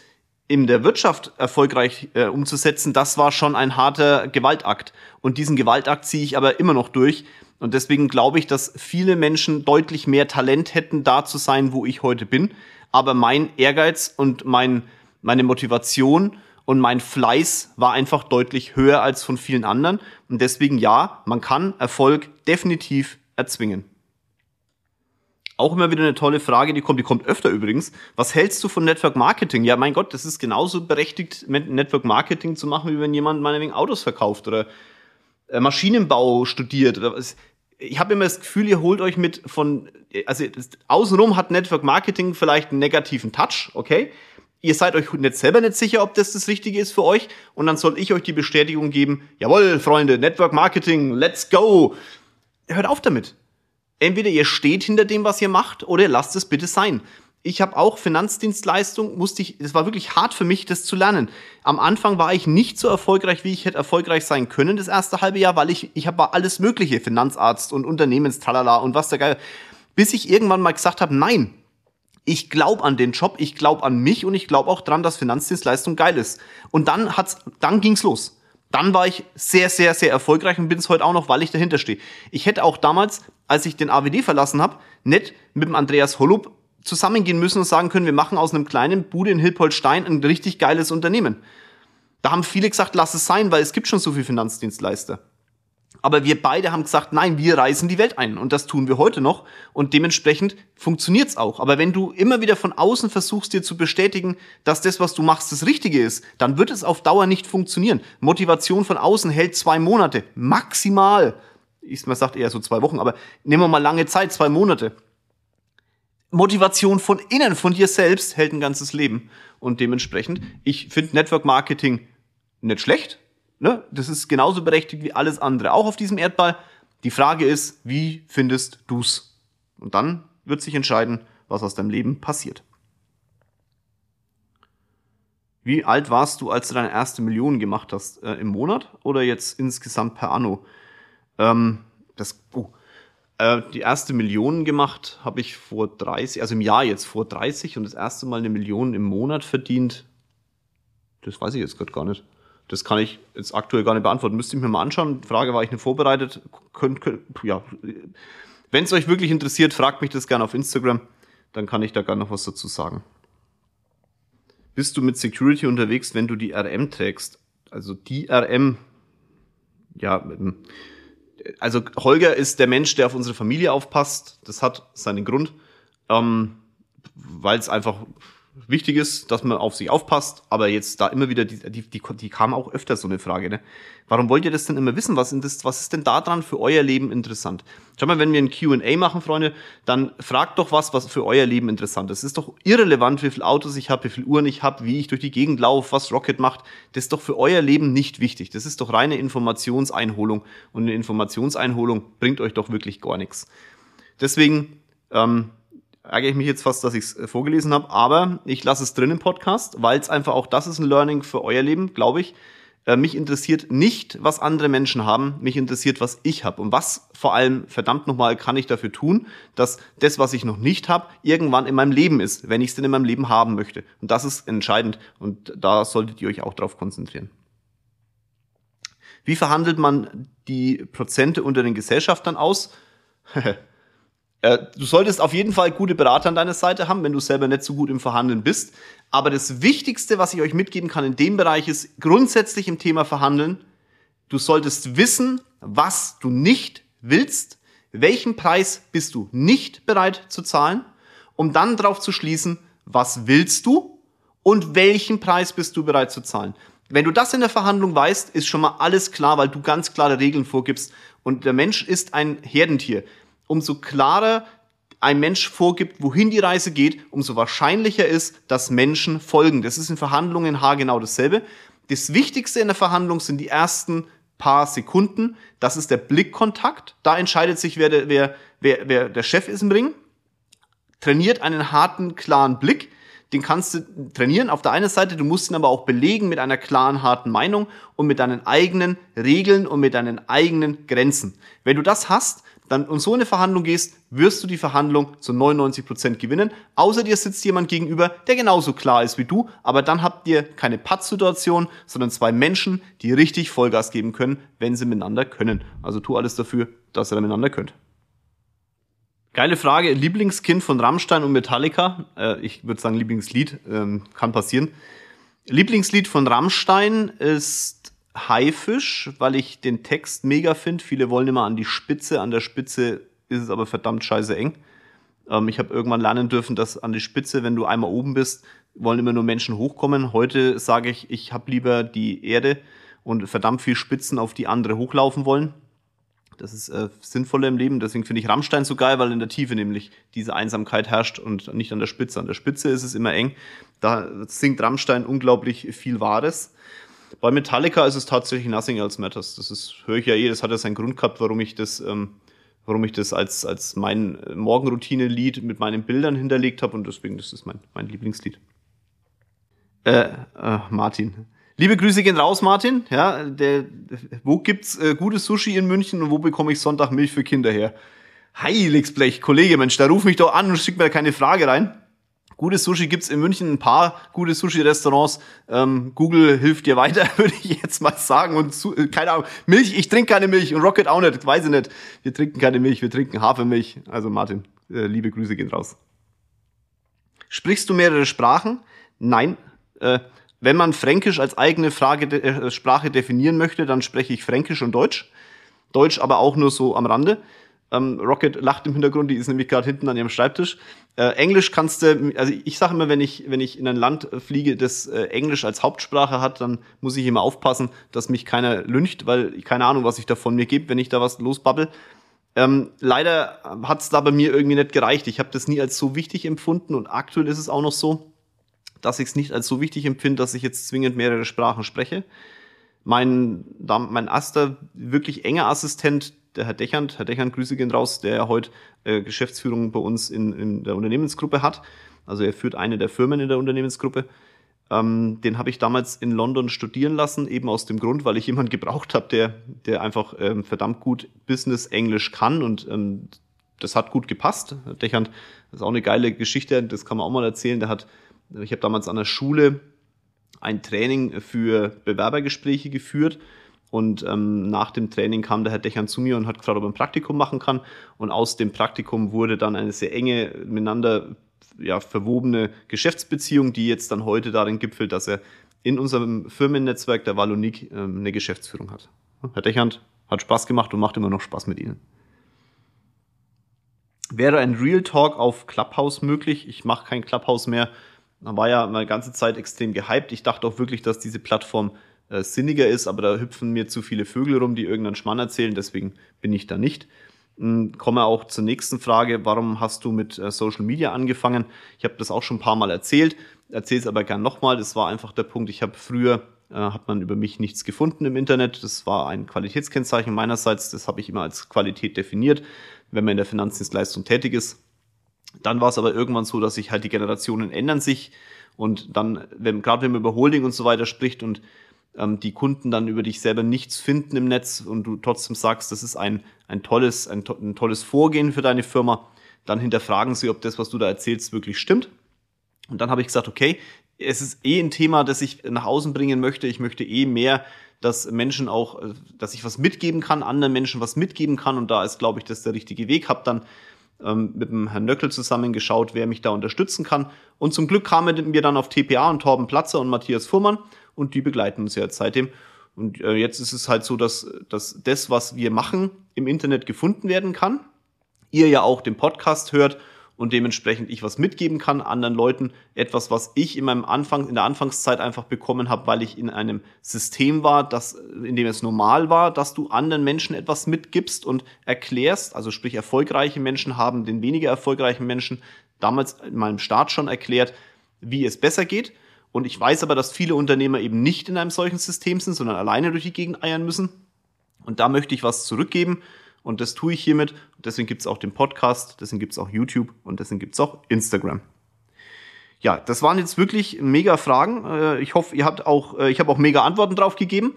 in der Wirtschaft erfolgreich äh, umzusetzen, das war schon ein harter Gewaltakt. Und diesen Gewaltakt ziehe ich aber immer noch durch. Und deswegen glaube ich, dass viele Menschen deutlich mehr Talent hätten, da zu sein, wo ich heute bin. Aber mein Ehrgeiz und mein, meine Motivation und mein Fleiß war einfach deutlich höher als von vielen anderen. Und deswegen ja, man kann Erfolg definitiv erzwingen. Auch immer wieder eine tolle Frage, die kommt, die kommt öfter übrigens. Was hältst du von Network Marketing? Ja, mein Gott, das ist genauso berechtigt, Network Marketing zu machen, wie wenn jemand meinetwegen Autos verkauft oder Maschinenbau studiert. Ich habe immer das Gefühl, ihr holt euch mit von, also außenrum hat Network Marketing vielleicht einen negativen Touch, okay? Ihr seid euch jetzt selber nicht sicher, ob das das Richtige ist für euch, und dann soll ich euch die Bestätigung geben, jawohl, Freunde, Network Marketing, let's go. Hört auf damit. Entweder ihr steht hinter dem, was ihr macht, oder lasst es bitte sein. Ich habe auch Finanzdienstleistung, musste ich, es war wirklich hart für mich, das zu lernen. Am Anfang war ich nicht so erfolgreich, wie ich hätte erfolgreich sein können, das erste halbe Jahr, weil ich, ich habe alles Mögliche, Finanzarzt und Unternehmenstralala und was der Geil, bis ich irgendwann mal gesagt habe, nein, ich glaube an den Job, ich glaube an mich und ich glaube auch dran, dass Finanzdienstleistung geil ist. Und dann hat's, dann ging's los. Dann war ich sehr, sehr, sehr erfolgreich und bin es heute auch noch, weil ich dahinter stehe. Ich hätte auch damals, als ich den A W D verlassen habe, nicht mit dem Andreas Holub zusammengehen müssen und sagen können, wir machen aus einem kleinen Bude in Hilpoltstein ein richtig geiles Unternehmen. Da haben viele gesagt, lass es sein, weil es gibt schon so viele Finanzdienstleister. Aber wir beide haben gesagt, nein, wir reißen die Welt ein. Und das tun wir heute noch. Und dementsprechend funktioniert's auch. Aber wenn du immer wieder von außen versuchst, dir zu bestätigen, dass das, was du machst, das Richtige ist, dann wird es auf Dauer nicht funktionieren. Motivation von außen hält zwei Monate. Maximal. Ich, man sagt eher so zwei Wochen, aber nehmen wir mal lange Zeit, zwei Monate. Motivation von innen, von dir selbst, hält ein ganzes Leben. Und dementsprechend, ich finde Network Marketing nicht schlecht. Ne? Das ist genauso berechtigt wie alles andere, auch auf diesem Erdball. Die Frage ist, wie findest du's? Und dann wird sich entscheiden, was aus deinem Leben passiert. Wie alt warst du, als du deine erste Million gemacht hast? Äh, im Monat oder jetzt insgesamt per anno? Ähm, das, oh. Äh, die erste Million gemacht habe ich vor dreißig, also im Jahr jetzt vor dreißig, und das erste Mal eine Million im Monat verdient. Das weiß ich jetzt gerade gar nicht. Das kann ich jetzt aktuell gar nicht beantworten. Müsste ich mir mal anschauen. Die Frage war ich nicht vorbereitet. Könnt, könnt, ja. Wenn es euch wirklich interessiert, fragt mich das gerne auf Instagram. Dann kann ich da gerne noch was dazu sagen. Bist du mit Security unterwegs, wenn du die R M trägst? Also die R M, ja, also Holger ist der Mensch, der auf unsere Familie aufpasst. Das hat seinen Grund, ähm, weil es einfach wichtig ist, dass man auf sich aufpasst, aber jetzt da immer wieder, die, die, die, die kam auch öfter so eine Frage, ne? Warum wollt ihr das denn immer wissen? Was, das, was ist denn da dran für euer Leben interessant? Schau mal, wenn wir ein Q und A machen, Freunde, dann fragt doch was, was für euer Leben interessant ist. Es ist doch irrelevant, wie viele Autos ich habe, wie viele Uhren ich habe, wie ich durch die Gegend laufe, was Rocket macht. Das ist doch für euer Leben nicht wichtig. Das ist doch reine Informationseinholung, und eine Informationseinholung bringt euch doch wirklich gar nichts. Deswegen, ähm, ärgere ich mich jetzt fast, dass ich es vorgelesen habe, aber ich lasse es drin im Podcast, weil es einfach auch, das ist ein Learning für euer Leben, glaube ich. Äh, mich interessiert nicht, was andere Menschen haben, mich interessiert, was ich habe. Und was vor allem, verdammt nochmal, kann ich dafür tun, dass das, was ich noch nicht habe, irgendwann in meinem Leben ist, wenn ich es denn in meinem Leben haben möchte. Und das ist entscheidend, und da solltet ihr euch auch drauf konzentrieren. Wie verhandelt man die Prozente unter den Gesellschaftern aus? Du solltest auf jeden Fall gute Berater an deiner Seite haben, wenn du selber nicht so gut im Verhandeln bist. Aber das Wichtigste, was ich euch mitgeben kann in dem Bereich, ist grundsätzlich im Thema Verhandeln: Du solltest wissen, was du nicht willst, welchen Preis bist du nicht bereit zu zahlen, um dann darauf zu schließen, was willst du und welchen Preis bist du bereit zu zahlen. Wenn du das in der Verhandlung weißt, ist schon mal alles klar, weil du ganz klare Regeln vorgibst. Und der Mensch ist ein Herdentier. Umso klarer ein Mensch vorgibt, wohin die Reise geht, umso wahrscheinlicher ist, dass Menschen folgen. Das ist in Verhandlungen haargenau dasselbe. Das Wichtigste in der Verhandlung sind die ersten paar Sekunden. Das ist der Blickkontakt. Da entscheidet sich, wer der, wer, wer, wer der Chef ist im Ring. Trainiert einen harten, klaren Blick. Den kannst du trainieren auf der einen Seite, du musst ihn aber auch belegen mit einer klaren, harten Meinung und mit deinen eigenen Regeln und mit deinen eigenen Grenzen. Wenn du das hast, dann um so eine Verhandlung gehst, wirst du die Verhandlung zu neunundneunzig Prozent gewinnen. Außer dir sitzt jemand gegenüber, der genauso klar ist wie du, aber dann habt ihr keine Pattsituation, sondern zwei Menschen, die richtig Vollgas geben können, wenn sie miteinander können. Also tu alles dafür, dass ihr da miteinander könnt. Geile Frage, Lieblingskind von Rammstein und Metallica. Äh, ich würde sagen Lieblingslied, ähm, kann passieren. Lieblingslied von Rammstein ist Haifisch, weil ich den Text mega finde. Viele wollen immer an die Spitze. An der Spitze ist es aber verdammt scheiße eng. Ähm, ich habe irgendwann lernen dürfen, dass an die Spitze, wenn du einmal oben bist, wollen immer nur Menschen hochkommen. Heute sage ich, ich habe lieber die Erde und verdammt viel Spitzen, auf die andere hochlaufen wollen. Das ist äh, sinnvoller im Leben. Deswegen finde ich Rammstein so geil, weil in der Tiefe nämlich diese Einsamkeit herrscht und nicht an der Spitze. An der Spitze ist es immer eng. Da singt Rammstein unglaublich viel Wahres. Bei Metallica ist es tatsächlich Nothing Else Matters. Das ist, höre ich ja eh, das hat ja seinen Grund gehabt, warum ich das, ähm, warum ich das als, als mein Morgenroutine-Lied mit meinen Bildern hinterlegt habe, und deswegen, das ist mein, mein Lieblingslied. Äh, äh, Martin. Liebe Grüße gehen raus, Martin. Ja, der, wo gibt's äh, gutes Sushi in München und wo bekomme ich Sonntag Milch für Kinder her? Heiligsblech, Kollege, Mensch, da ruf mich doch an und schick mir da keine Frage rein. Gutes Sushi gibt's in München, ein paar gute Sushi-Restaurants. Ähm, Google hilft dir weiter, würde ich jetzt mal sagen. Und zu, äh, keine Ahnung, Milch, ich trinke keine Milch und Rocket auch nicht, weiß ich nicht. Wir trinken keine Milch, wir trinken Hafermilch. Also Martin, äh, liebe Grüße gehen raus. Sprichst du mehrere Sprachen? Nein. Äh, wenn man Fränkisch als eigene Frage de- äh, Sprache definieren möchte, dann spreche ich Fränkisch und Deutsch. Deutsch aber auch nur so am Rande. Ähm, Rocket lacht im Hintergrund, die ist nämlich gerade hinten an ihrem Schreibtisch. Äh, Englisch kannst du, also ich sage immer, wenn ich, wenn ich in ein Land fliege, das äh, Englisch als Hauptsprache hat, dann muss ich immer aufpassen, dass mich keiner lyncht, weil ich keine Ahnung, was ich da von mir gebe, wenn ich da was losbabbel. Ähm, leider hat es da bei mir irgendwie nicht gereicht. Ich habe das nie als so wichtig empfunden, und aktuell ist es auch noch so, dass ich es nicht als so wichtig empfinde, dass ich jetzt zwingend mehrere Sprachen spreche. Mein, mein erster wirklich enger Assistent, der Herr Dechand, Herr Dechand, Grüße gehen raus, der heute äh, Geschäftsführung bei uns in, in der Unternehmensgruppe hat. Also er führt eine der Firmen in der Unternehmensgruppe. Ähm, den habe ich damals in London studieren lassen, eben aus dem Grund, weil ich jemanden gebraucht habe, der, der einfach ähm, verdammt gut Business-Englisch kann und ähm, das hat gut gepasst. Herr Dechand, das ist auch eine geile Geschichte, das kann man auch mal erzählen. Der hat, ich habe damals an der Schule ein Training für Bewerbergespräche geführt und ähm, nach dem Training kam der Herr Dechand zu mir und hat gefragt, ob er ein Praktikum machen kann, und aus dem Praktikum wurde dann eine sehr enge, miteinander ja, verwobene Geschäftsbeziehung, die jetzt dann heute darin gipfelt, dass er in unserem Firmennetzwerk der Valunik ähm, eine Geschäftsführung hat. Herr Dechand, hat Spaß gemacht und macht immer noch Spaß mit Ihnen. Wäre ein Real Talk auf Clubhouse möglich? Ich mache kein Clubhouse mehr. Da war ja meine ganze Zeit extrem gehypt. Ich dachte auch wirklich, dass diese Plattform äh, sinniger ist, aber da hüpfen mir zu viele Vögel rum, die irgendeinen Schmarrn erzählen, deswegen bin ich da nicht. Komme auch zur nächsten Frage. Warum hast du mit äh, Social Media angefangen? Ich habe das auch schon ein paar Mal erzählt, erzähle es aber gern nochmal. Das war einfach der Punkt, ich habe früher hat man über mich nichts gefunden im Internet. Das war ein Qualitätskennzeichen meinerseits. Das habe ich immer als Qualität definiert, wenn man in der Finanzdienstleistung tätig ist. Dann war es aber irgendwann so, dass sich halt die Generationen ändern sich. Und dann, wenn, gerade wenn man über Holding und so weiter spricht und ähm, die Kunden dann über dich selber nichts finden im Netz und du trotzdem sagst, das ist ein, ein, tolles, ein, to- ein tolles Vorgehen für deine Firma, dann hinterfragen sie, ob das, was du da erzählst, wirklich stimmt. Und dann habe ich gesagt, okay, es ist eh ein Thema, das ich nach außen bringen möchte. Ich möchte eh mehr, dass Menschen auch, dass ich was mitgeben kann, anderen Menschen was mitgeben kann. Und da ist, glaube ich, das der richtige Weg. Habe dann ähm, mit dem Herrn Nöckel zusammen geschaut, wer mich da unterstützen kann. Und zum Glück kamen wir dann auf T P A und Torben Platzer und Matthias Fuhrmann. Und die begleiten uns ja jetzt seitdem. Und äh, jetzt ist es halt so, dass, dass das, was wir machen, im Internet gefunden werden kann. Ihr ja auch den Podcast hört. Und dementsprechend ich was mitgeben kann, anderen Leuten etwas, was ich in meinem Anfang, in der Anfangszeit einfach bekommen habe, weil ich in einem System war, das, in dem es normal war, dass du anderen Menschen etwas mitgibst und erklärst. Also sprich, erfolgreiche Menschen haben den weniger erfolgreichen Menschen damals in meinem Start schon erklärt, wie es besser geht. Und ich weiß aber, dass viele Unternehmer eben nicht in einem solchen System sind, sondern alleine durch die Gegend eiern müssen. Und da möchte ich was zurückgeben. Und das tue ich hiermit. Deswegen gibt es auch den Podcast, deswegen gibt es auch YouTube und deswegen gibt es auch Instagram. Ja, das waren jetzt wirklich mega Fragen. Ich hoffe, ihr habt auch, ich habe auch mega Antworten drauf gegeben.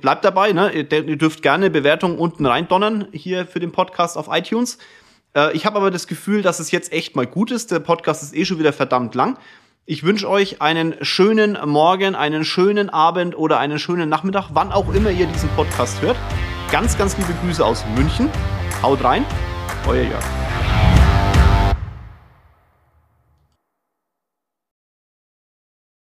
Bleibt dabei, ne? Ihr dürft gerne Bewertungen unten reindonnern hier für den Podcast auf iTunes. Ich habe aber das Gefühl, dass es jetzt echt mal gut ist. Der Podcast ist eh schon wieder verdammt lang. Ich wünsche euch einen schönen Morgen, einen schönen Abend oder einen schönen Nachmittag, wann auch immer ihr diesen Podcast hört. Ganz, ganz liebe Grüße aus München. Haut rein, euer Jörg.